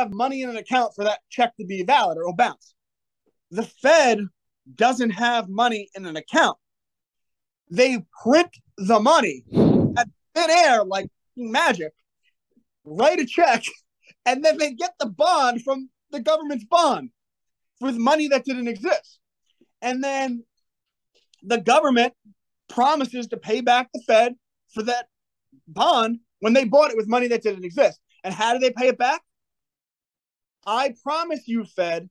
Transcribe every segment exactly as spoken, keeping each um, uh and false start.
have money in an account for that check to be valid or it'll bounce. The Fed doesn't have money in an account. They print the money at thin air like magic, write a check, and then they get the bond from the government's bond for the money that didn't exist. And then the government promises to pay back the Fed for that bond when they bought it with money that didn't exist. And how do they pay it back? I promise you, Fed,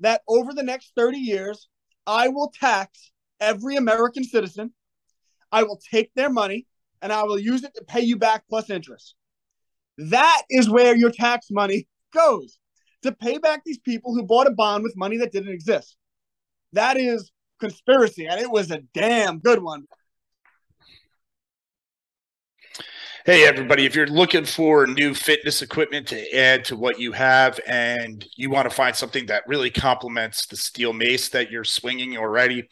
that over the next thirty years, I will tax every American citizen. I will take their money and I will use it to pay you back plus interest. That is where your tax money goes, to pay back these people who bought a bond with money that didn't exist. That is conspiracy, and it was a damn good one. Hey, everybody, if you're looking for new fitness equipment to add to what you have and you want to find something that really complements the steel mace that you're swinging already,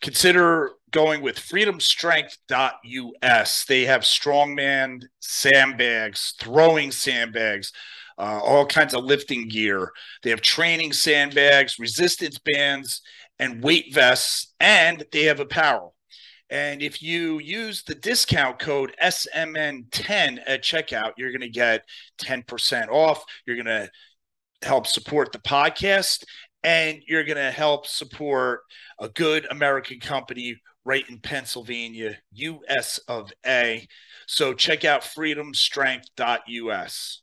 consider going with freedom strength dot U S. They have strongman sandbags, throwing sandbags, uh, all kinds of lifting gear. They have training sandbags, resistance bands, and weight vests, and they have apparel. And if you use the discount code S M N ten at checkout, you're going to get ten percent off. You're going to help support the podcast, and you're going to help support a good American company right in Pennsylvania, U S of A. So check out freedom strength dot U S.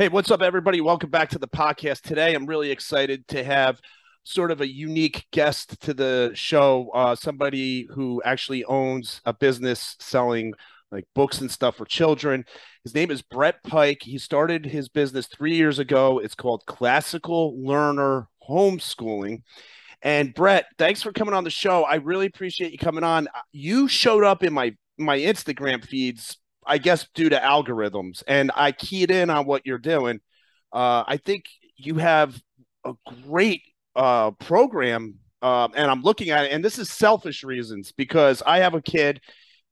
Hey, what's up, everybody? Welcome back to the podcast. Today, I'm really excited to have sort of a unique guest to the show, uh, somebody who actually owns a business selling like books and stuff for children. His name is Brett Pike. He started his business three years ago. It's called Classical Learner Homeschooling. And Brett, thanks for coming on the show. I really appreciate you coming on. You showed up in my, my Instagram feeds, I guess due to algorithms, and I keyed in on what you're doing. Uh, I think you have a great uh, program, uh, and I'm looking at it, and this is selfish reasons because I have a kid,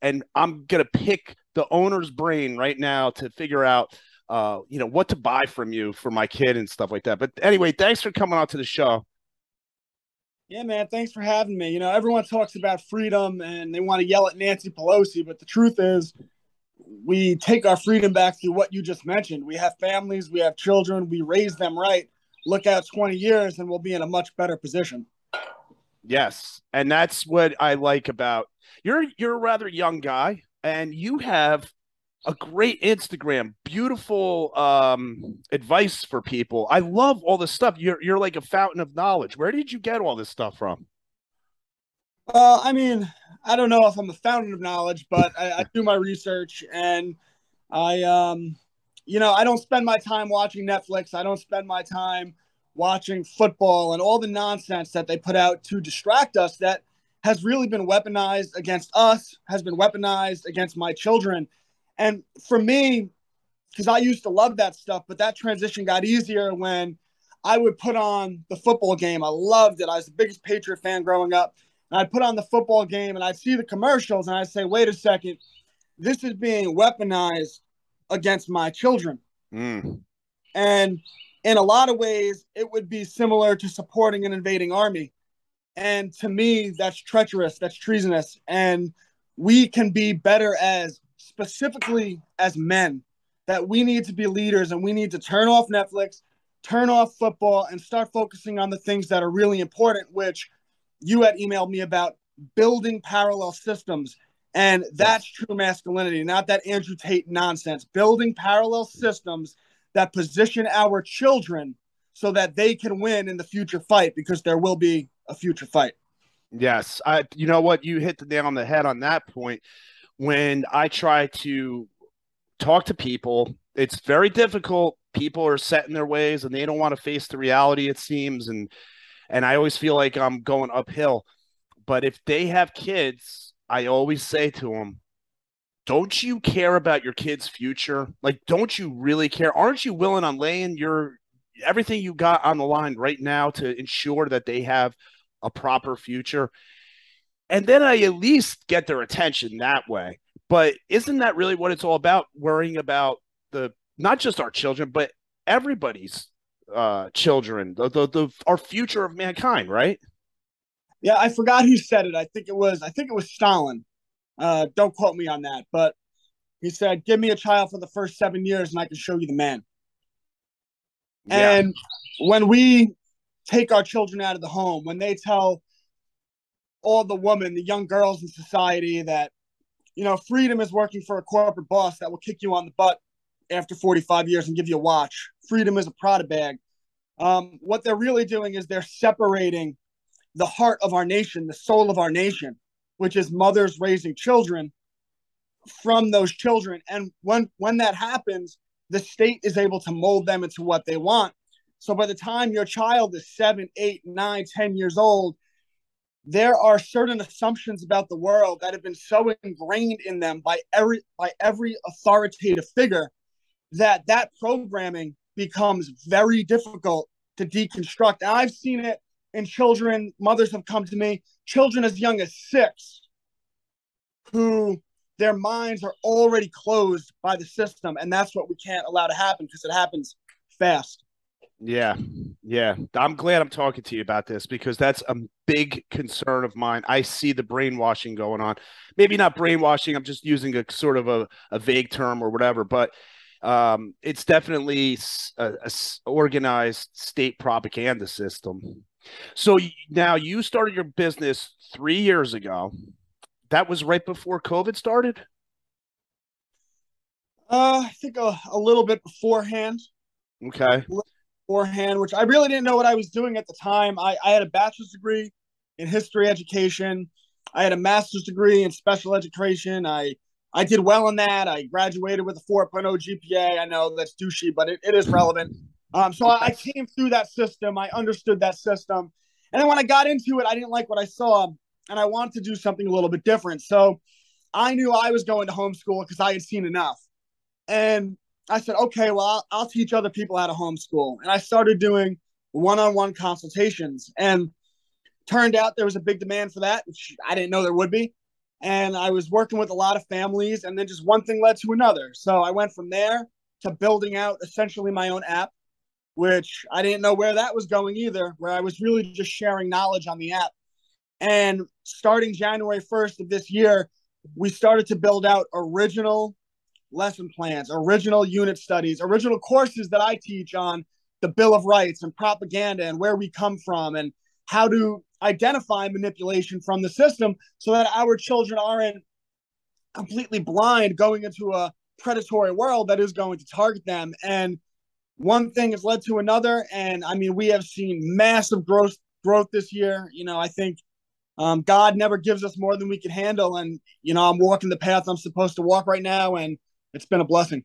and I'm going to pick the owner's brain right now to figure out, uh, you know, what to buy from you for my kid and stuff like that. But anyway, thanks for coming on to the show. Yeah, man, thanks for having me. You know, everyone talks about freedom, and they want to yell at Nancy Pelosi, but the truth is, we take our freedom back through what you just mentioned. We have families, we have children, we raise them right. Look out twenty years and we'll be in a much better position. Yes. And that's what I like about you're, you're a rather young guy and you have a great Instagram, beautiful um, advice for people. I love all this stuff. You're, you're like a fountain of knowledge. Where did you get all this stuff from? Well, I mean, I don't know if I'm the fountain of knowledge, but I, I do my research, and I, um, you know, I don't spend my time watching Netflix. I don't spend my time watching football and all the nonsense that they put out to distract us that has really been weaponized against us, has been weaponized against my children. And for me, because I used to love that stuff, but that transition got easier when I would put on the football game. I loved it. I was the biggest Patriot fan growing up. And I'd put on the football game and I'd see the commercials and I'd say, wait a second, this is being weaponized against my children. Mm. And in a lot of ways, it would be similar to supporting an invading army. And to me, that's treacherous, that's treasonous. And we can be better as specifically as men, that we need to be leaders and we need to turn off Netflix, turn off football, and start focusing on the things that are really important, which you had emailed me about building parallel systems, and that's true masculinity, not that Andrew Tate nonsense. Building parallel systems that position our children so that they can win in the future fight, because there will be a future fight. Yes. I, you know what? You hit the nail on the head on that point. When I try to talk to people, it's very difficult. People are set in their ways and they don't want to face the reality, it seems. And And I always feel like I'm going uphill. But if they have kids, I always say to them, don't you care about your kid's future? Like, don't you really care? Aren't you willing on laying your everything you got on the line right now to ensure that they have a proper future? And then I at least get their attention that way. But isn't that really what it's all about? Worrying about the not just our children, but everybody's uh, children, the, the, the our future of mankind, right? Yeah, I forgot who said it. I think it was I think it was Stalin. Uh, don't quote me on that, but he said, "Give me a child for the first seven years, and I can show you the man." Yeah. And when we take our children out of the home, when they tell all the women, the young girls in society that, you know, freedom is working for a corporate boss that will kick you on the butt after forty-five years and give you a watch. Freedom is a Prada bag. Um, what they're really doing is they're separating the heart of our nation, the soul of our nation, which is mothers raising children, from those children. And when, when that happens, the state is able to mold them into what they want. So by the time your child is seven, eight, nine, ten years old, there are certain assumptions about the world that have been so ingrained in them by every, by every authoritative figure that that programming becomes very difficult to deconstruct. And I've seen it in children. Mothers have come to me, children as young as six, who their minds are already closed by the system. And that's what we can't allow to happen, because it happens fast. Yeah. Yeah. I'm glad I'm talking to you about this, because that's a big concern of mine. I see the brainwashing going on. Maybe not brainwashing. I'm just using a sort of a, a vague term or whatever, but um, it's definitely a, a organized state propaganda system. So now you started your business three years ago. That was right before COVID started? Uh, I think a, a little bit beforehand. Okay. Beforehand, which I really didn't know what I was doing at the time. I, I had a bachelor's degree in history education. I had a master's degree in special education. I, I did well in that. I graduated with a four point oh G P A. I know that's douchey, but it, it is relevant. Um, so I, I came through that system. I understood that system. And then when I got into it, I didn't like what I saw, and I wanted to do something a little bit different. So I knew I was going to homeschool because I had seen enough. And I said, okay, well, I'll, I'll teach other people how to homeschool. And I started doing one-on-one consultations, and turned out there was a big demand for that, which I didn't know there would be. And I was working with a lot of families, and then just one thing led to another. So I went from there to building out essentially my own app, which I didn't know where that was going either, where I was really just sharing knowledge on the app. And starting January first of this year, we started to build out original lesson plans, original unit studies, original courses that I teach on the Bill of Rights and propaganda and where we come from and how to identify manipulation from the system, so that our children aren't completely blind going into a predatory world that is going to target them. And one thing has led to another. And I mean, we have seen massive growth growth this year. You know, I think um, God never gives us more than we can handle. And, you know, I'm walking the path I'm supposed to walk right now, and it's been a blessing.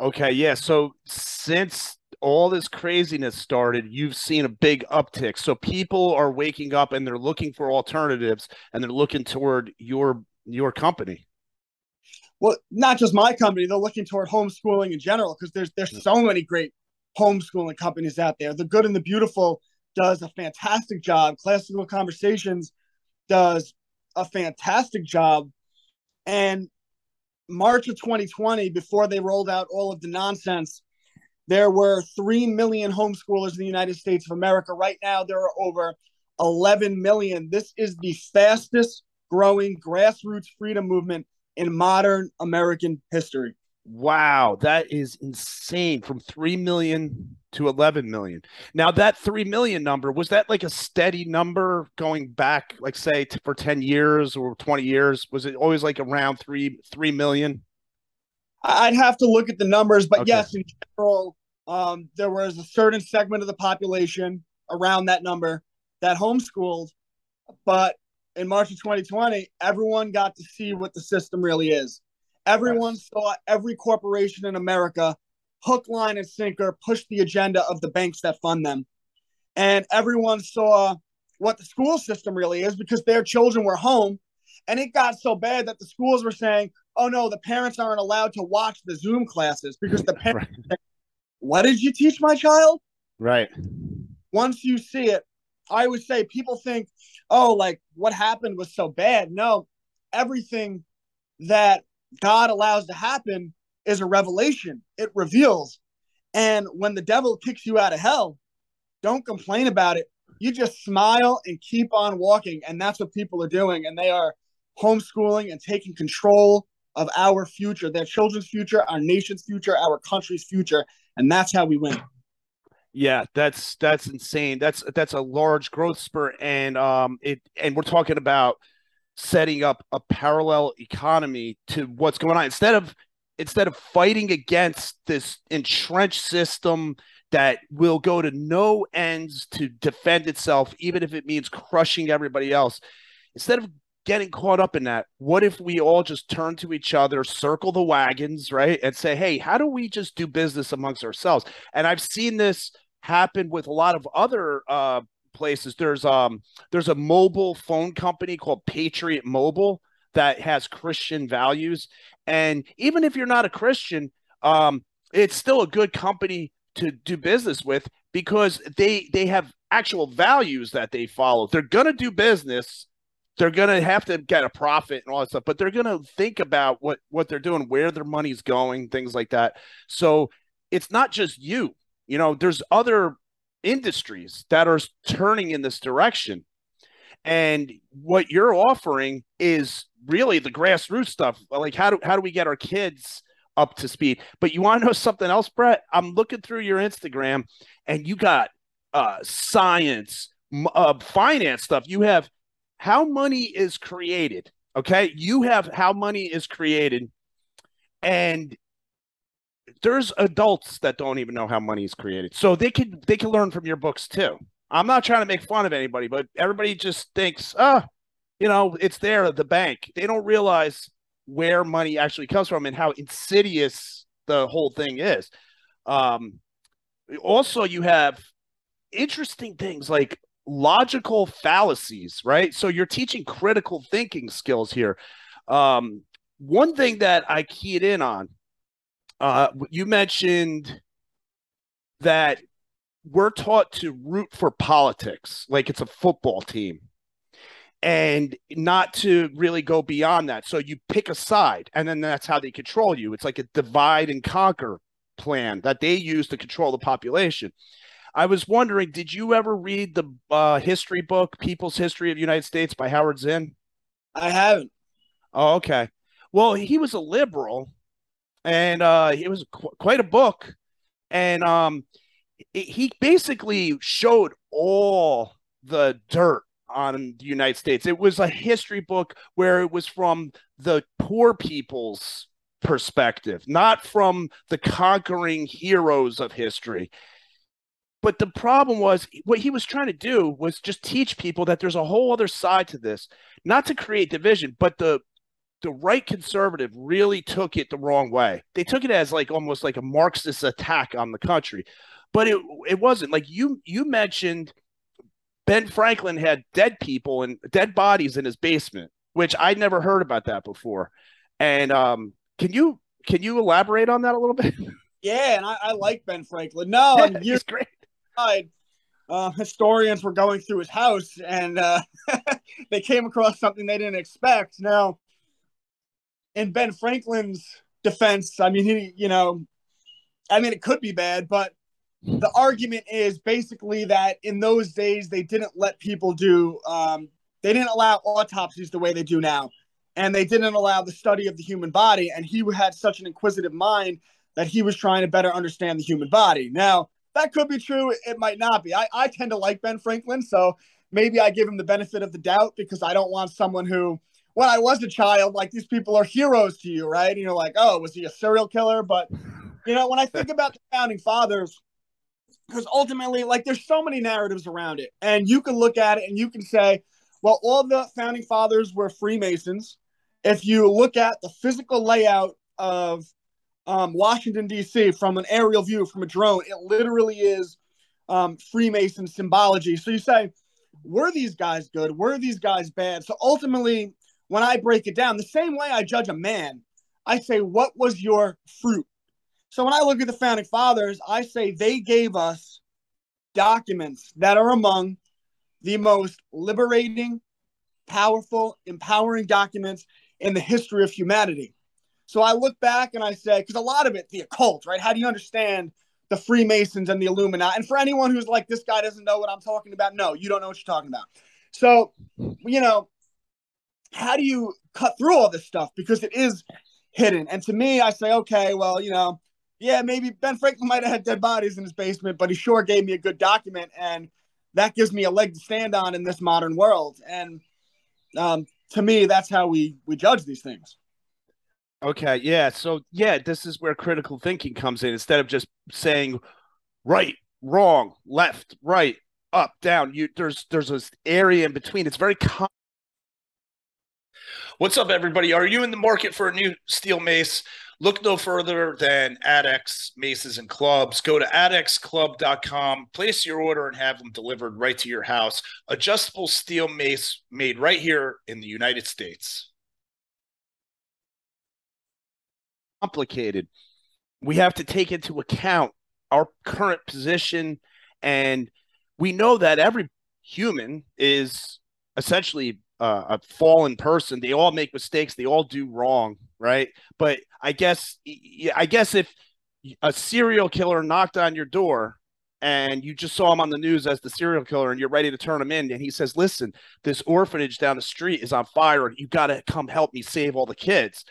Okay. Yeah. So since all this craziness started, you've seen a big uptick. So people are waking up, and they're looking for alternatives, and they're looking toward your, your company. Well, not just my company. They're looking toward homeschooling in general, because there's there's so many great homeschooling companies out there. The Good and the Beautiful does a fantastic job. Classical Conversations does a fantastic job. And March of twenty twenty, before they rolled out all of the nonsense, there were three million homeschoolers in the United States of America. Right now, there are over eleven million. This is the fastest growing grassroots freedom movement in modern American history. Wow, that is insane. From three million to eleven million. Now, that three million number, was that like a steady number going back, like say for ten years or twenty years? Was it always like around three three million? I'd have to look at the numbers, but okay. Yes, in general, um there was a certain segment of the population around that number that homeschooled, but in March of twenty twenty, everyone got to see what the system really is. Everyone yes. saw every corporation in America, hook, line, and sinker, push the agenda of the banks that fund them. And everyone saw what the school system really is, because their children were home. And it got so bad that the schools were saying, oh no, the parents aren't allowed to watch the Zoom classes because the parents right. think, what did you teach my child? Right. Once you see it, I would say people think, oh, like what happened was so bad. No, everything that God allows to happen is a revelation. It reveals. And when the devil kicks you out of hell, don't complain about it. You just smile and keep on walking. And that's what people are doing. And they are homeschooling and taking control of our future, their children's future, our nation's future, our country's future. And that's how we win. Yeah, that's that's insane. That's that's a large growth spurt. And um it and we're talking about setting up a parallel economy to what's going on. Instead of instead of fighting against this entrenched system that will go to no ends to defend itself, even if it means crushing everybody else, instead of getting caught up in that, what if we all just turn to each other, circle the wagons, right, and say, hey, how do we just do business amongst ourselves? And I've seen this happen with a lot of other uh, places. There's um, there's a mobile phone company called Patriot Mobile that has Christian values. And even if you're not a Christian, um, it's still a good company to do business with because they they have actual values that they follow. They're going to do business. They're going to have to get a profit and all that stuff, but they're going to think about what, what they're doing, where their money's going, things like that. So it's not just you. You know, there's other industries that are turning in this direction. And what you're offering is really the grassroots stuff. Like, how do, how do we get our kids up to speed? But you want to know something else, Brett? I'm looking through your Instagram and you got uh, science, uh, finance stuff. You have how money is created. Okay. You have how money is created. And there's adults that don't even know how money is created. So they can, they can learn from your books too. I'm not trying to make fun of anybody, but everybody just thinks, ah, you know, it's there at the bank. They don't realize where money actually comes from and how insidious the whole thing is. Um, also, you have interesting things like logical fallacies, right? So you're teaching critical thinking skills here. Um, one thing that I keyed in on, uh, you mentioned that we're taught to root for politics like it's a football team and not to really go beyond that. So you pick a side and then that's how they control you. It's like a divide and conquer plan that they use to control the population. I was wondering, did you ever read the uh, history book, People's History of the United States by Howard Zinn? I haven't. Oh, okay. Well, he was a liberal and uh, it was qu quite a book. And um, it, he basically showed all the dirt on the United States. It was a history book where it was from the poor people's perspective, not from the conquering heroes of history. But the problem was what he was trying to do was just teach people that there's a whole other side to this, not to create division, but the the right conservative really took it the wrong way. They took it as like almost like a Marxist attack on the country, but it it wasn't. Like you you mentioned, Ben Franklin had dead people and dead bodies in his basement, which I'd never heard about that before. And um, can you can you elaborate on that a little bit? Yeah, and I, I like Ben Franklin. No, yeah, you're great. Uh, historians were going through his house and uh, they came across something they didn't expect. Now, in Ben Franklin's defense, I mean, he, you know, I mean, it could be bad, but the argument is basically that in those days, they didn't let people do, um, they didn't allow autopsies the way they do now. And they didn't allow the study of the human body. And he had such an inquisitive mind that he was trying to better understand the human body. Now, that could be true. It might not be. I, I tend to like Ben Franklin, so maybe I give him the benefit of the doubt because I don't want someone who, when I was a child, like these people are heroes to you, right? And you're like, oh, was he a serial killer? But, you know, when I think about the founding fathers, because ultimately, like, there's so many narratives around it. And you can look at it and you can say, well, all the founding fathers were Freemasons. If you look at the physical layout of Um, Washington, D C, from an aerial view, from a drone, it literally is um, Freemason symbology. So you say, were these guys good? Were these guys bad? So ultimately, when I break it down, the same way I judge a man, I say, what was your fruit? So when I look at the founding fathers, I say they gave us documents that are among the most liberating, powerful, empowering documents in the history of humanity. So I look back and I say, because a lot of it, the occult, right? How do you understand the Freemasons and the Illuminati? And for anyone who's like, this guy doesn't know what I'm talking about. No, you don't know what you're talking about. So, you know, how do you cut through all this stuff? Because it is hidden. And to me, I say, okay, well, you know, yeah, maybe Ben Franklin might have had dead bodies in his basement, but he sure gave me a good document. And that gives me a leg to stand on in this modern world. And um, to me, that's how we, we judge these things. Okay, yeah. So, yeah, this is where critical thinking comes in. Instead of just saying right, wrong, left, right, up, down, you there's there's this area in between. It's very common. What's up, everybody? Are you in the market for a new steel mace? Look no further than Adex Maces and Clubs. Go to adex club dot com, place your order, and have them delivered right to your house. Adjustable steel mace made right here in the United States. Complicated. We have to take into account our current position, and we know that every human is essentially uh, a fallen person. They all make mistakes. They all do wrong. Right. But I guess I guess if a serial killer knocked on your door and you just saw him on the news as the serial killer and you're ready to turn him in and he says, listen, this orphanage down the street is on fire. You got to come help me save all the kids.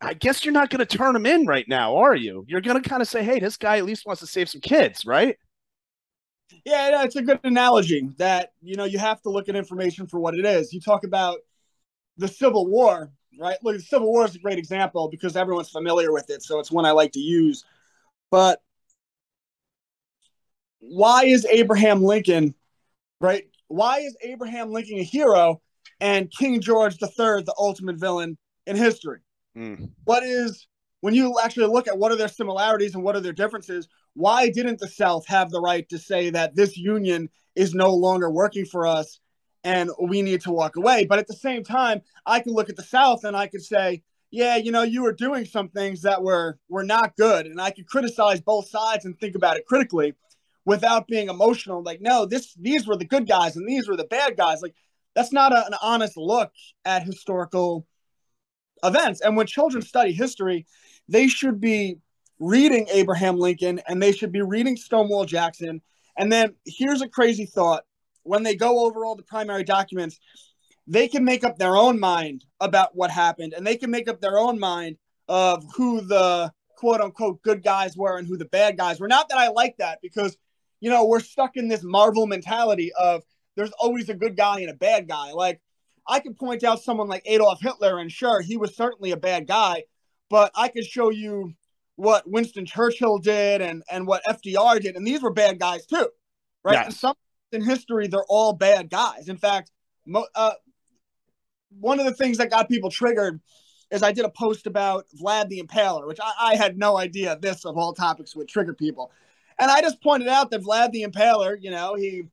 I guess you're not going to turn him in right now, are you? You're going to kind of say, hey, this guy at least wants to save some kids. Right. Yeah, it's a good analogy that, you know, you have to look at information for what it is. You talk about the Civil War. Right. Look, the Civil War is a great example because everyone's familiar with it. So it's one I like to use. But why is Abraham Lincoln, right? Why is Abraham Lincoln a hero and King George the third the ultimate villain in history? Mm. What is, when you actually look at what are their similarities and what are their differences, why didn't the South have the right to say that this union is no longer working for us? And we need to walk away. But at the same time, I can look at the South and I could say, yeah, you know, you were doing some things that were, were not good. And I could criticize both sides and think about it critically without being emotional. Like, no, this these were the good guys and these were the bad guys. Like, that's not a, an honest look at historical events. And when children study history, they should be reading Abraham Lincoln and they should be reading Stonewall Jackson. And then here's a crazy thought. When they go over all the primary documents, they can make up their own mind about what happened, and they can make up their own mind of who the quote-unquote good guys were and who the bad guys were. Not that I like that because, you know, we're stuck in this Marvel mentality of there's always a good guy and a bad guy. Like, I could point out someone like Adolf Hitler, and sure, he was certainly a bad guy, but I could show you what Winston Churchill did and, and what F D R did, and these were bad guys too, right? Yes. And some in history, they're all bad guys. In fact, mo uh, one of the things that got people triggered is I did a post about Vlad the Impaler, which I, I had no idea this of all topics would trigger people. And I just pointed out that Vlad the Impaler, you know, he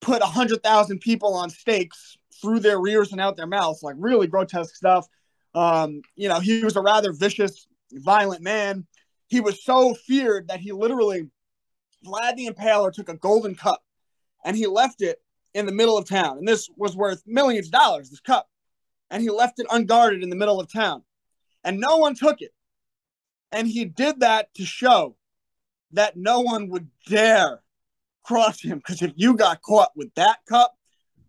put one hundred thousand people on stakes through their rears and out their mouths, like really grotesque stuff. Um, you know, he was a rather vicious, violent man. He was so feared that he literally, Vlad the Impaler took a golden cup and he left it in the middle of town. And this was worth millions of dollars, this cup. And he left it unguarded in the middle of town. And no one took it. And he did that to show that no one would dare cross him. Because if you got caught with that cup,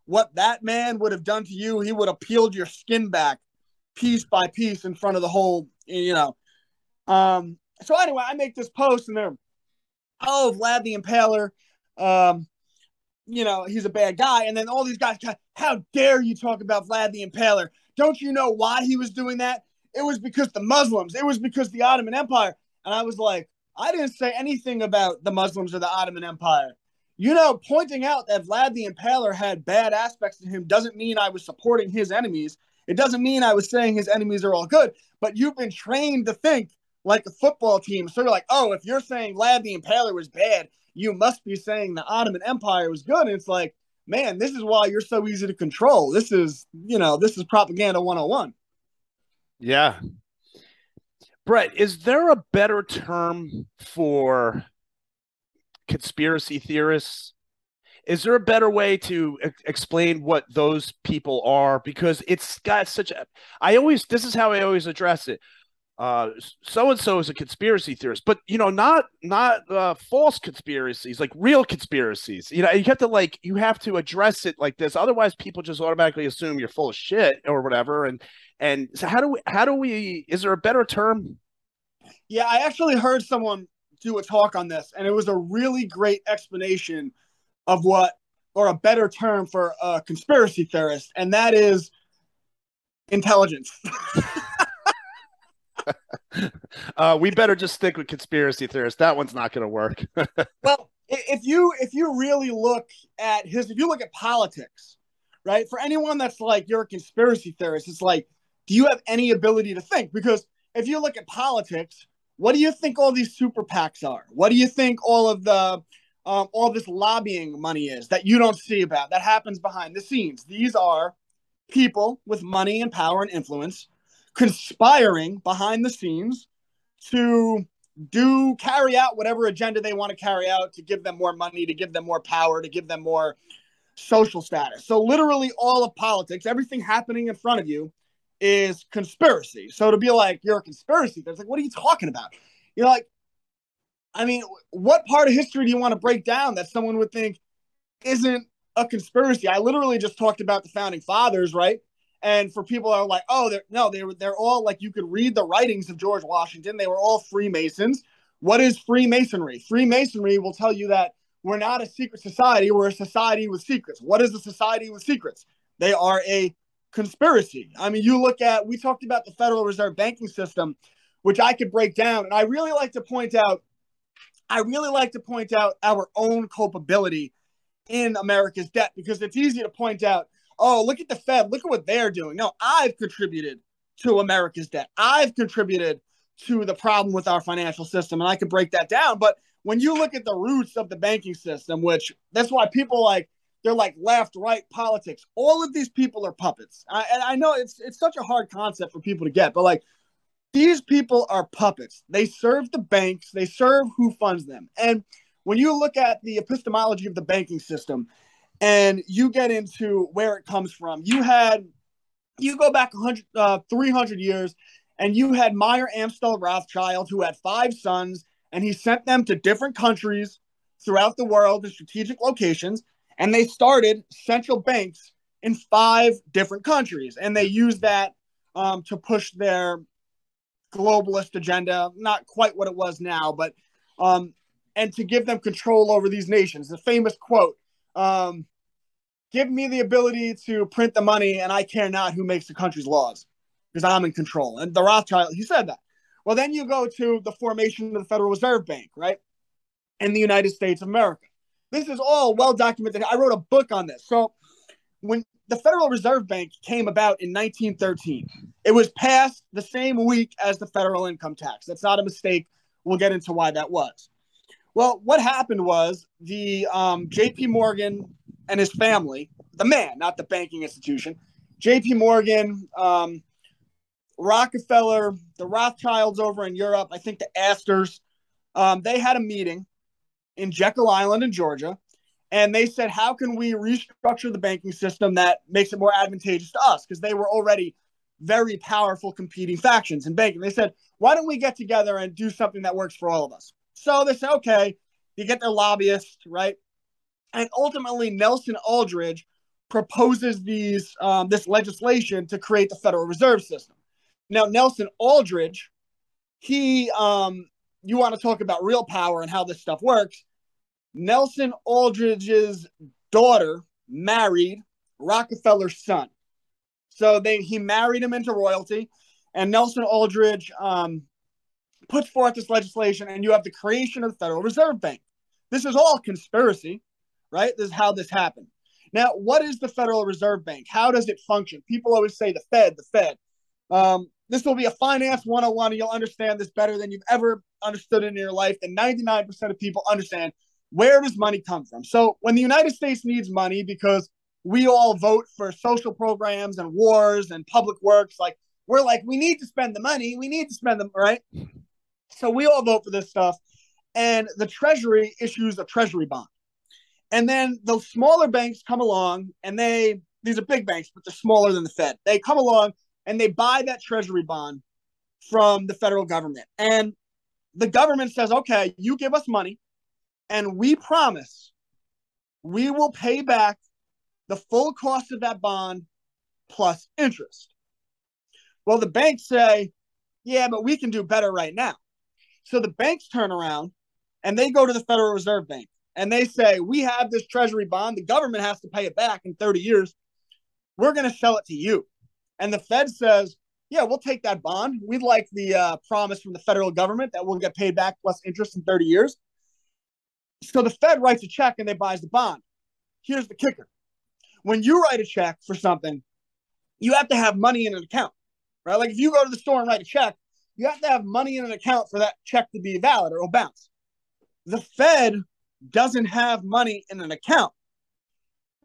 what that man would have done to you, he would have peeled your skin back piece by piece in front of the whole, you know. Um, so anyway, I make this post and they're, oh, Vlad the Impaler, um, you know, he's a bad guy. And then all these guys, how dare you talk about Vlad the Impaler? Don't you know why he was doing that? It was because the Muslims. It was because the Ottoman Empire. And I was like, I didn't say anything about the Muslims or the Ottoman Empire. You know, pointing out that Vlad the Impaler had bad aspects to him doesn't mean I was supporting his enemies. It doesn't mean I was saying his enemies are all good. But you've been trained to think like a football team. So you're like, oh, if you're saying Vlad the Impaler was bad, you must be saying the Ottoman Empire was good. And it's like, man, this is why you're so easy to control. This is, you know, this is propaganda one oh one. Yeah. Brett, is there a better term for conspiracy theorists? Is there a better way to e- explain what those people are? Because it's got such a, I always, this is how I always address it. Uh, so-and-so is a conspiracy theorist, but you know, not, not uh, false conspiracies, like real conspiracies. You know, you have to like, you have to address it like this. Otherwise people just automatically assume you're full of shit or whatever. And, and so how do we, how do we, is there a better term? Yeah. I actually heard someone do a talk on this, and it was a really great explanation of what, or a better term for a conspiracy theorist, and that is intelligence. uh, we better just stick with conspiracy theorists. That one's not going to work. Well, if you if you really look at his, if you look at politics, right? For anyone that's like, you're a conspiracy theorist, it's like, do you have any ability to think? Because if you look at politics, what do you think all these super PACs are? What do you think all of the Um, all this lobbying money is that you don't see about, that happens behind the scenes? These are people with money and power and influence conspiring behind the scenes to do carry out whatever agenda they want to carry out, to give them more money, to give them more power, to give them more social status. So literally all of politics, everything happening in front of you is conspiracy. So to be like, you're a conspiracy, there's like, what are you talking about? You're like, I mean, what part of history do you want to break down that someone would think isn't a conspiracy? I literally just talked about the founding fathers, right? And for people that are like, oh, they're, no, they were, they're all like, you could read the writings of George Washington. They were all Freemasons. What is Freemasonry? Freemasonry will tell you that we're not a secret society. We're a society with secrets. What is a society with secrets? They are a conspiracy. I mean, you look at, we talked about the Federal Reserve banking system, which I could break down. And I really like to point out, I really like to point out our own culpability in America's debt, because it's easy to point out, oh, look at the Fed, look at what they're doing. No, I've contributed to America's debt. I've contributed to the problem with our financial system, and I could break that down. But when you look at the roots of the banking system, which that's why people like, they're like left-right politics. All of these people are puppets. I, and I know it's it's such a hard concept for people to get, but like, these people are puppets. They serve the banks. They serve who funds them. And when you look at the epistemology of the banking system and you get into where it comes from, you had, you go back one hundred, uh, three hundred years and you had Meyer Amstel Rothschild, who had five sons, and he sent them to different countries throughout the world in strategic locations. And they started central banks in five different countries. And they used that um, to push their globalist agenda, not quite what it was now, but um and to give them control over these nations. The famous quote, um give me the ability to print the money and I care not who makes the country's laws, because I'm in control. And the Rothschild, he said that. Well, then you go to the formation of the Federal Reserve Bank, right, in the United States of America. This is all well documented. I wrote a book on this. So when the Federal Reserve Bank came about in nineteen thirteen. It was passed the same week as the federal income tax. That's not a mistake. We'll get into why that was. Well, what happened was the um, J P. Morgan and his family, the man, not the banking institution, J P. Morgan, um, Rockefeller, the Rothschilds over in Europe, I think the Astors, um, they had a meeting in Jekyll Island in Georgia. And they said, how can we restructure the banking system that makes it more advantageous to us? Because they were already very powerful competing factions in banking. They said, why don't we get together and do something that works for all of us? So they said, okay, you get their lobbyists, right? And ultimately, Nelson Aldrich proposes these um, this legislation to create the Federal Reserve System. Now, Nelson Aldrich, he, um, you want to talk about real power and how this stuff works. Nelson Aldrich's daughter married Rockefeller's son. So they he married him into royalty, and Nelson Aldrich um, puts forth this legislation, and you have the creation of the Federal Reserve Bank. This is all conspiracy, right? This is how this happened. Now, what is the Federal Reserve Bank? How does it function? People always say the Fed, the Fed. Um, this will be a finance one oh one, and you'll understand this better than you've ever understood in your life, and ninety-nine percent of people understand. Where does money come from? So when the United States needs money because we all vote for social programs and wars and public works, like We're like, we need to spend the money. We need to spend them, right? So we all vote for this stuff. And the Treasury issues a Treasury bond. And then the smaller banks come along and they, these are big banks, but they're smaller than the Fed. They come along and they buy that Treasury bond from the federal government. And the government says, okay, you give us money and we promise we will pay back the full cost of that bond plus interest. Well, the banks say, yeah, but we can do better right now. So the banks turn around and they go to the Federal Reserve Bank and they say, we have this Treasury bond. The government has to pay it back in thirty years. We're going to sell it to you. And the Fed says, yeah, we'll take that bond. We'd like the uh, promise from the federal government that we'll get paid back plus interest in thirty years. So the Fed writes a check and they buys the bond. Here's the kicker. When you write a check for something, you have to have money in an account, right? Like if you go to the store and write a check, you have to have money in an account for that check to be valid or it'll bounce. The Fed doesn't have money in an account.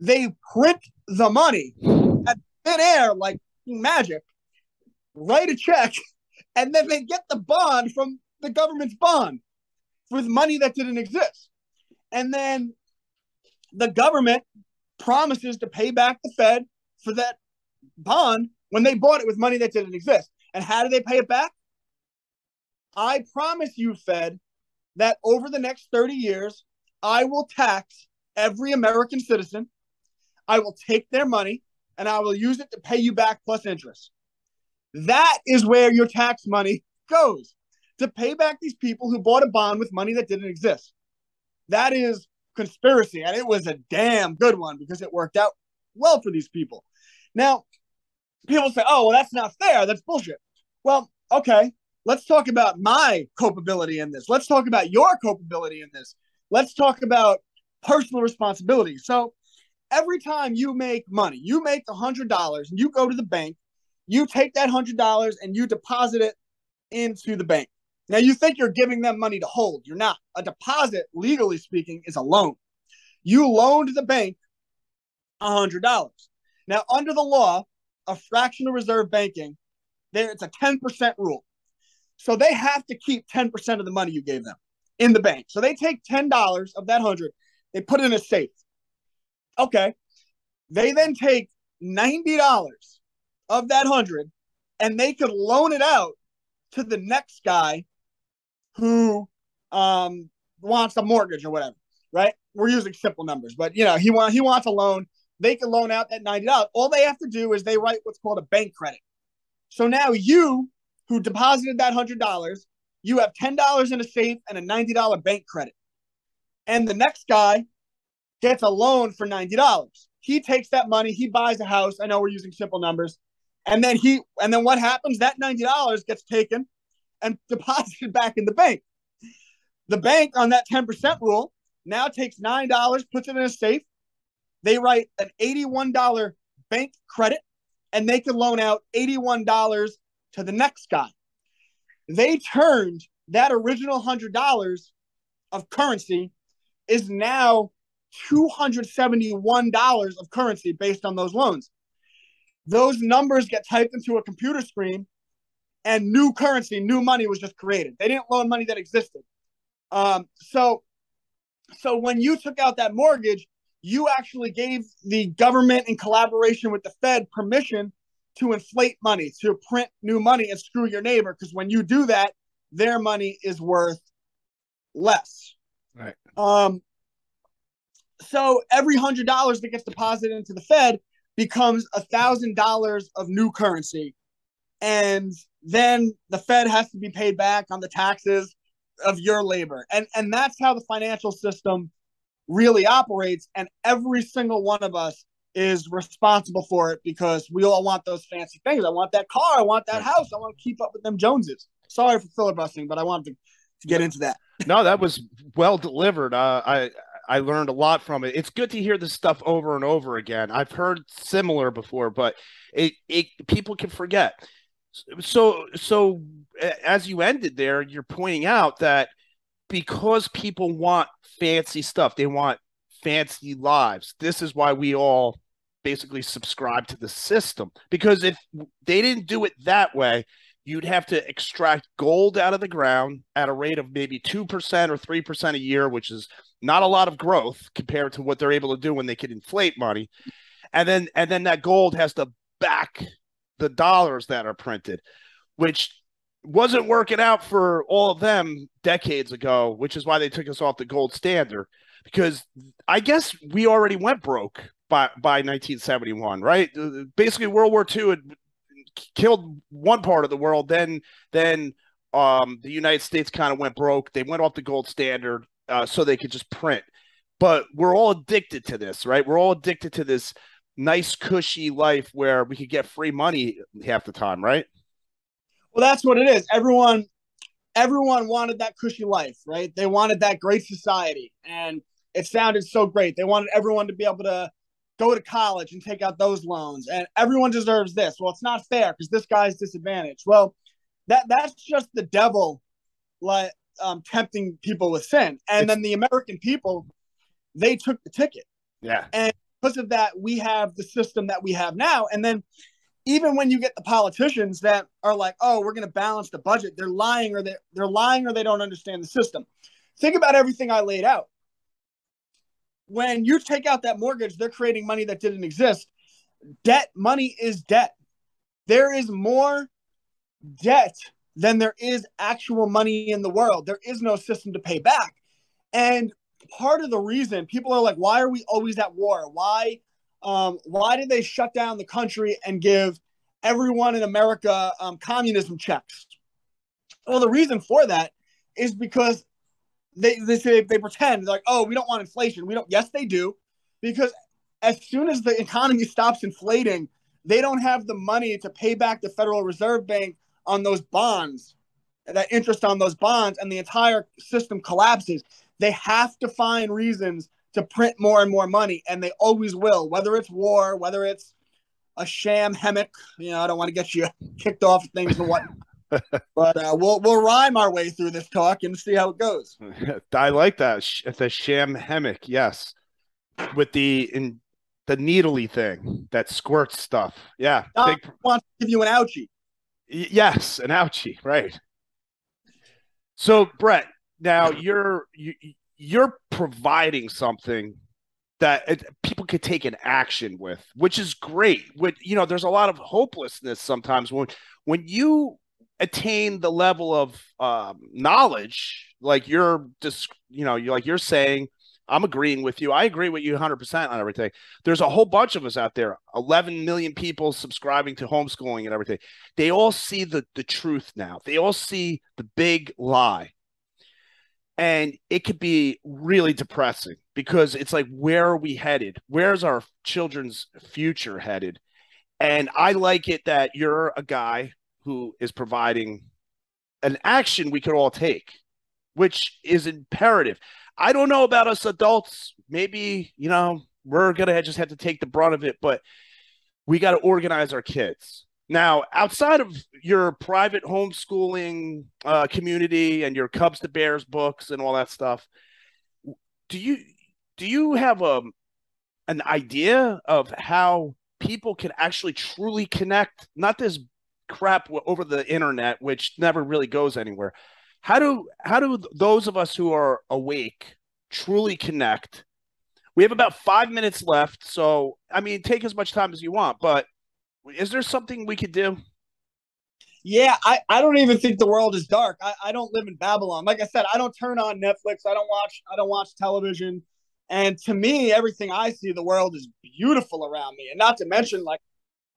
They print the money at thin air like magic, write a check, and then they get the bond from the government's bond with money that didn't exist. And then the government promises to pay back the Fed for that bond when they bought it with money that didn't exist. And how do they pay it back? I promise you, Fed, that over the next thirty years, I will tax every American citizen. I will take their money and I will use it to pay you back plus interest. That is where your tax money goes, to pay back these people who bought a bond with money that didn't exist. That is conspiracy, and it was a damn good one because it worked out well for these people. Now, people say, oh, well, that's not fair. That's bullshit. Well, okay, let's talk about my culpability in this. Let's talk about your culpability in this. Let's talk about personal responsibility. So every time you make money, you make one hundred dollars and you go to the bank, you take that one hundred dollars and you deposit it into the bank. Now, you think you're giving them money to hold. You're not. A deposit, legally speaking, is a loan. You loaned the bank one hundred dollars. Now, under the law of fractional reserve banking, there it's a ten percent rule. So they have to keep ten percent of the money you gave them in the bank. So they take ten dollars of that one hundred dollars. They put it in a safe. Okay. They then take ninety dollars of that one hundred dollars, and they could loan it out to the next guy who um, wants a mortgage or whatever, right? We're using simple numbers, but you know, he want, he wants a loan. They can loan out that ninety dollars. All they have to do is they write what's called a bank credit. So now you, who deposited that one hundred dollars, you have ten dollars in a safe and a ninety dollar bank credit. And the next guy gets a loan for ninety dollars. He takes that money, he buys a house. I know we're using simple numbers. And then he, and then what happens? That ninety dollars gets taken and deposited back in the bank. The bank, on that ten percent rule, now takes nine dollars, puts it in a safe. They write an eighty-one dollar bank credit, and they can loan out eighty-one dollars to the next guy. They turned that original one hundred dollars of currency is now two hundred seventy-one dollars of currency based on those loans. Those numbers get typed into a computer screen, and new currency, new money was just created. They didn't loan money that existed. Um, so, so when you took out that mortgage, you actually gave the government, in collaboration with the Fed, permission to inflate money, to print new money and screw your neighbor, because when you do that, their money is worth less. Right. Um, so every one hundred dollars that gets deposited into the Fed becomes one thousand dollars of new currency. And then the Fed has to be paid back on the taxes of your labor. And, and that's how the financial system really operates. And every single one of us is responsible for it because we all want those fancy things. I want that car. I want that house. I want to keep up with them Joneses. Sorry for filibustering, but I wanted to, to get into that. No, that was well delivered. Uh, I I learned a lot from it. It's good to hear this stuff over and over again. I've heard similar before, but it, it people can forget. So, so as you ended there, you're pointing out that because people want fancy stuff, they want fancy lives. This is why we all basically subscribe to the system. Because if they didn't do it that way, you'd have to extract gold out of the ground at a rate of maybe two percent or three percent a year, which is not a lot of growth compared to what they're able to do when they can inflate money. And then, and then that gold has to back the dollars that are printed, which wasn't working out for all of them decades ago, which is why they took us off the gold standard, because I guess we already went broke by, by nineteen seventy-one, right? Basically, World War Two had killed one part of the world. Then, then um, the United States kind of went broke. They went off the gold standard uh, so they could just print. But we're all addicted to this, right? We're all addicted to this nice, cushy life where we could get free money half the time, right? Well, that's what it is. Everyone, everyone wanted that cushy life, right? They wanted that great society, and it sounded so great. They wanted everyone to be able to go to college and take out those loans, and everyone deserves this. Well, it's not fair because this guy's disadvantaged. Well, that that's just the devil, like um, tempting people with sin. And then the American people, they took the ticket. Yeah. And because of that, we have the system that we have now. And then even when you get the politicians that are like, oh, we're going to balance the budget, they're lying or they they're lying or they don't understand the system. Think about everything I laid out. When you take out that mortgage, they're creating money that didn't exist. Debt money is debt. There is more debt than there is actual money in the world. There is no system to pay back. And part of the reason people are like, why are we always at war? Why Um, why did they shut down the country and give everyone in America um, communism checks? Well, the reason for that is because they, they say they pretend like, oh, we don't want inflation. We don't. Yes, they do, because as soon as the economy stops inflating, they don't have the money to pay back the Federal Reserve Bank on those bonds, that interest on those bonds, and the entire system collapses. They have to find reasons to print more and more money, and they always will, whether it's war, whether it's a sham hammock. You know, I don't want to get you kicked off things and whatnot. But uh, we'll we'll rhyme our way through this talk and see how it goes. I like that. The sham hammock, yes, with the in the needly thing that squirts stuff. Yeah, I want to give you an ouchie. Yes, an ouchie, right? So, Brett, now you're you. you're providing something that it, people could take an action with, which is great. With, you know, there's a lot of hopelessness sometimes when, when you attain the level of um, knowledge, like you're just, you know, you're like, you're saying, I'm agreeing with you. I agree with you one hundred percent on everything. There's a whole bunch of us out there, eleven million people subscribing to homeschooling and everything. They all see the, the truth now. They all see the big lie. And it could be really depressing because it's like, where are we headed? Where's our children's future headed? And I like it that you're a guy who is providing an action we could all take, which is imperative. I don't know about us adults. Maybe, you know, we're going to just have to take the brunt of it, but we got to organize our kids. Now, outside of your private homeschooling uh, community and your Cubs to Bears books and all that stuff, do you do you have a, an idea of how people can actually truly connect? Not this crap over the internet, which never really goes anywhere. How do how do those of us who are awake truly connect? We have about five minutes left, so I mean, take as much time as you want, but. Is there something we could do? Yeah, I, I don't even think the world is dark. I, I don't live in Babylon. Like I said, I don't turn on Netflix. I don't watch I don't watch television. And to me, everything I see, the world is beautiful around me. And not to mention, like,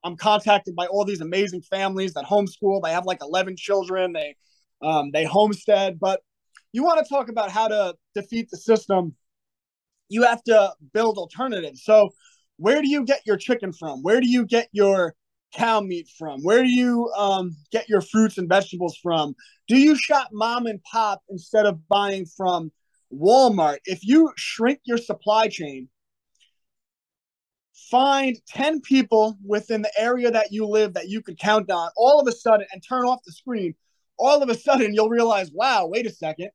I'm contacted by all these amazing families that homeschool. They have like eleven children. They um they homestead. But you want to talk about how to defeat the system, you have to build alternatives. So where do you get your chicken from? Where do you get your cow meat from? Where do you um, get your fruits and vegetables from? Do you shop mom and pop instead of buying from Walmart? If you shrink your supply chain, find ten people within the area that you live that you could count on all of a sudden and turn off the screen. All of a sudden, you'll realize, wow, wait a second.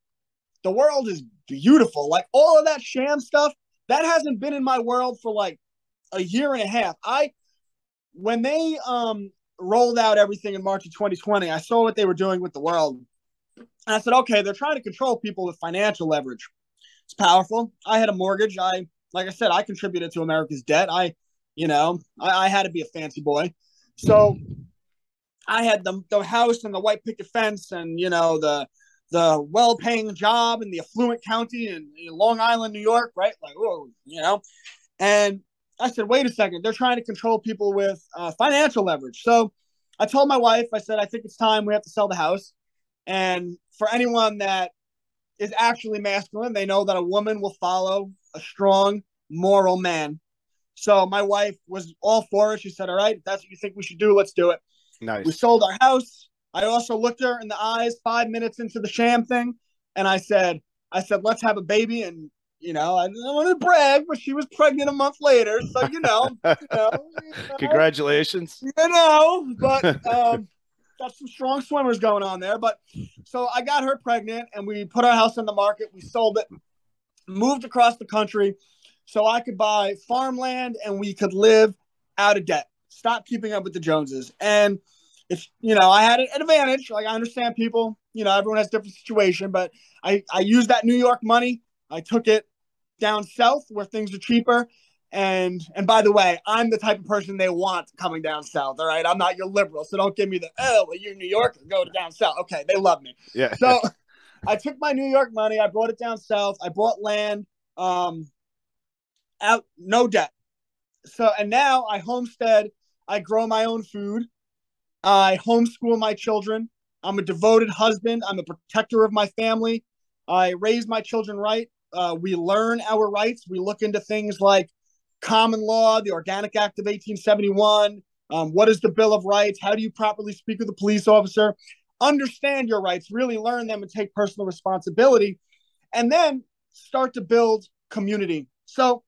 The world is beautiful. Like all of that sham stuff, that hasn't been in my world for like a year and a half. I, when they um, rolled out everything in March of twenty twenty, I saw what they were doing with the world. And I said, okay, they're trying to control people with financial leverage. It's powerful. I had a mortgage. I, like I said, I contributed to America's debt. I, you know, I, I had to be a fancy boy. So I had the, the house and the white picket fence and, you know, the, the well-paying job in the affluent county in, in Long Island, New York, right? Like, oh, you know, and I said, wait a second, they're trying to control people with uh, financial leverage. So I told my wife, I said, I think it's time we have to sell the house. And for anyone that is actually masculine, they know that a woman will follow a strong, moral man. So my wife was all for it. She said, all right, if that's what you think we should do, let's do it. Nice. We sold our house. I also looked her in the eyes five minutes into the sham thing. And I said, I said, let's have a baby. And, you know, I didn't want to brag, but she was pregnant a month later. So, you know, you know, you know congratulations, you know, but um, got some strong swimmers going on there. But so I got her pregnant and we put our house on the market. We sold it, moved across the country so I could buy farmland and we could live out of debt. Stop keeping up with the Joneses. And If, you know, I had an advantage. Like, I understand people, you know, everyone has a different situation, but I, I used that New York money. I took it down south where things are cheaper. And, and by the way, I'm the type of person they want coming down south. All right. I'm not your liberal. So don't give me the, oh, well, you're New Yorker, go down south. Okay. They love me. Yeah. So I took my New York money. I brought it down south. I bought land um, out, no debt. So, and now I homestead, I grow my own food. I homeschool my children. I'm a devoted husband. I'm a protector of my family. I raise my children right. Uh, we learn our rights. We look into things like common law, the Organic Act of eighteen seventy-one. Um, what is the Bill of Rights? How do you properly speak with a police officer? Understand your rights, really learn them and take personal responsibility, and then start to build community. So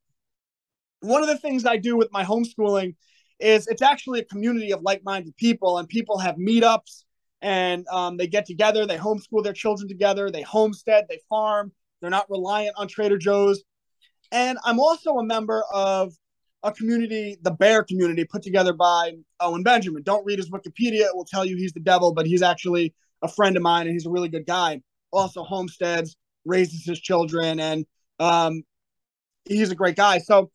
one of the things I do with my homeschooling is it's actually a community of like-minded people, and people have meetups and um, they get together, they homeschool their children together, they homestead, they farm, they're not reliant on Trader Joe's. And I'm also a member of a community, the Bear Community, put together by Owen Benjamin. Don't read his Wikipedia, it will tell you he's the devil, but he's actually a friend of mine and he's a really good guy. Also homesteads, raises his children, and um, he's a great guy. So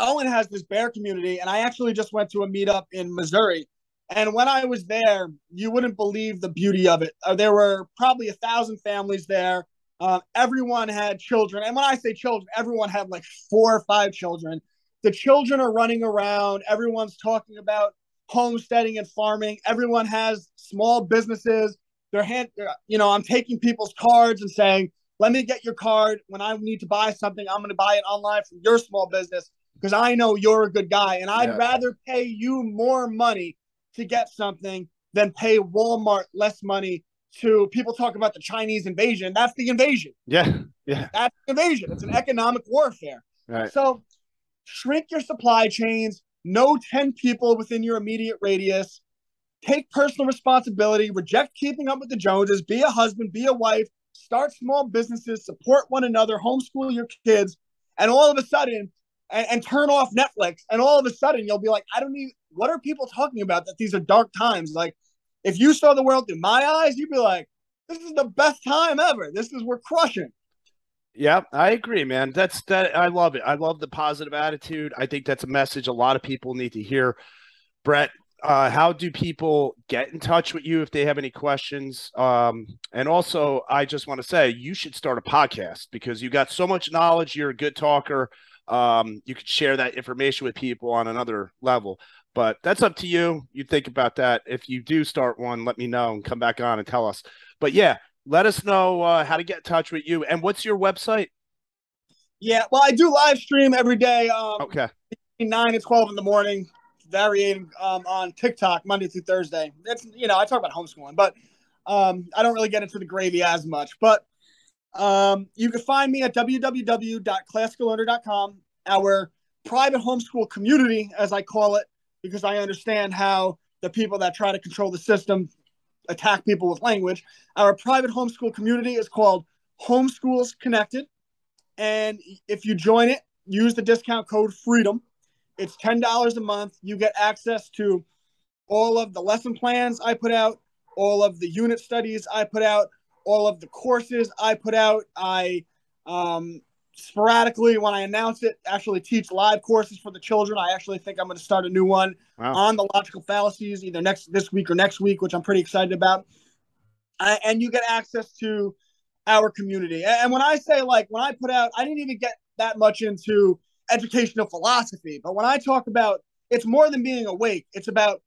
Owen has this Bear Community, and I actually just went to a meetup in Missouri. And when I was there, you wouldn't believe the beauty of it. Uh, there were probably a thousand families there. Uh, everyone had children. And when I say children, everyone had like four or five children. The children are running around. Everyone's talking about homesteading and farming. Everyone has small businesses. They're hand, you know, I'm taking people's cards and saying, let me get your card. When I need to buy something, I'm going to buy it online from your small business, because I know you're a good guy, and I'd yeah. rather pay you more money to get something than pay Walmart less money to people talk about the Chinese invasion. That's the invasion. Yeah, yeah. That's the invasion. It's an economic warfare. Right. So shrink your supply chains, know ten people within your immediate radius, take personal responsibility, reject keeping up with the Joneses, be a husband, be a wife, start small businesses, support one another, homeschool your kids, and all of a sudden – And, and turn off Netflix, and all of a sudden you'll be like, I don't need, what are people talking about, that these are dark times? Like, if you saw the world through my eyes, you'd be like, this is the best time ever. This is, we're crushing. Yeah, I agree, man. That's that. I love it. I love the positive attitude. I think that's a message a lot of people need to hear. Brett, uh, how do people get in touch with you if they have any questions? Um, and also, I just want to say, you should start a podcast, because you got so much knowledge. You're a good talker. Um, you could share that information with people on another level, but that's up to you. You think about that. If you do start one, let me know and come back on and tell us. But yeah, let us know uh, how to get in touch with you. And what's your website? Yeah, well, I do live stream every day. Um, okay. nine to twelve in the morning, varying um, on TikTok, Monday through Thursday. That's, you know, I talk about homeschooling, but um, I don't really get into the gravy as much, but Um, you can find me at w w w dot classical learner dot com, our private homeschool community, as I call it, because I understand how the people that try to control the system attack people with language. Our private homeschool community is called Homeschools Connected. And if you join it, use the discount code FREEDOM. It's ten dollars a month. You get access to all of the lesson plans I put out, all of the unit studies I put out, all of the courses I put out. I um, sporadically, when I announce it, actually teach live courses for the children. I actually think I'm going to start a new one wow. on the logical fallacies, either next this week or next week, which I'm pretty excited about. I, and you get access to our community. And when I say, like, when I put out, I didn't even get that much into educational philosophy. But when I talk about, it's more than being awake. It's about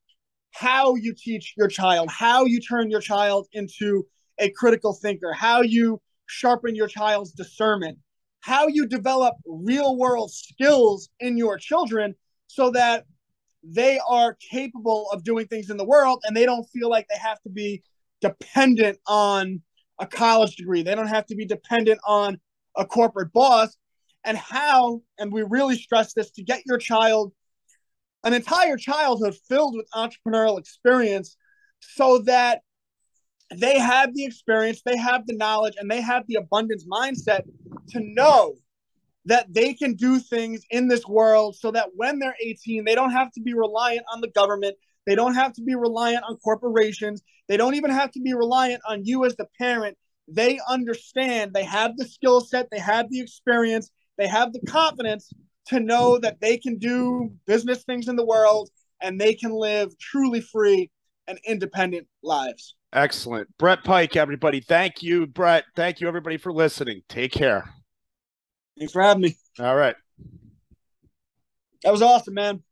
how you teach your child, how you turn your child into a critical thinker, how you sharpen your child's discernment, how you develop real world skills in your children so that they are capable of doing things in the world and they don't feel like they have to be dependent on a college degree. They don't have to be dependent on a corporate boss. And how, and we really stress this, to get your child an entire childhood filled with entrepreneurial experience so that they have the experience, they have the knowledge, and they have the abundance mindset to know that they can do things in this world so that when they're eighteen, they don't have to be reliant on the government. They don't have to be reliant on corporations. They don't even have to be reliant on you as the parent. They understand, they have the skill set, they have the experience, they have the confidence to know that they can do business things in the world and they can live truly free and independent lives. Excellent. Brett Pike, everybody. Thank you, Brett. Thank you, everybody, for listening. Take care. Thanks for having me. All right. That was awesome, man.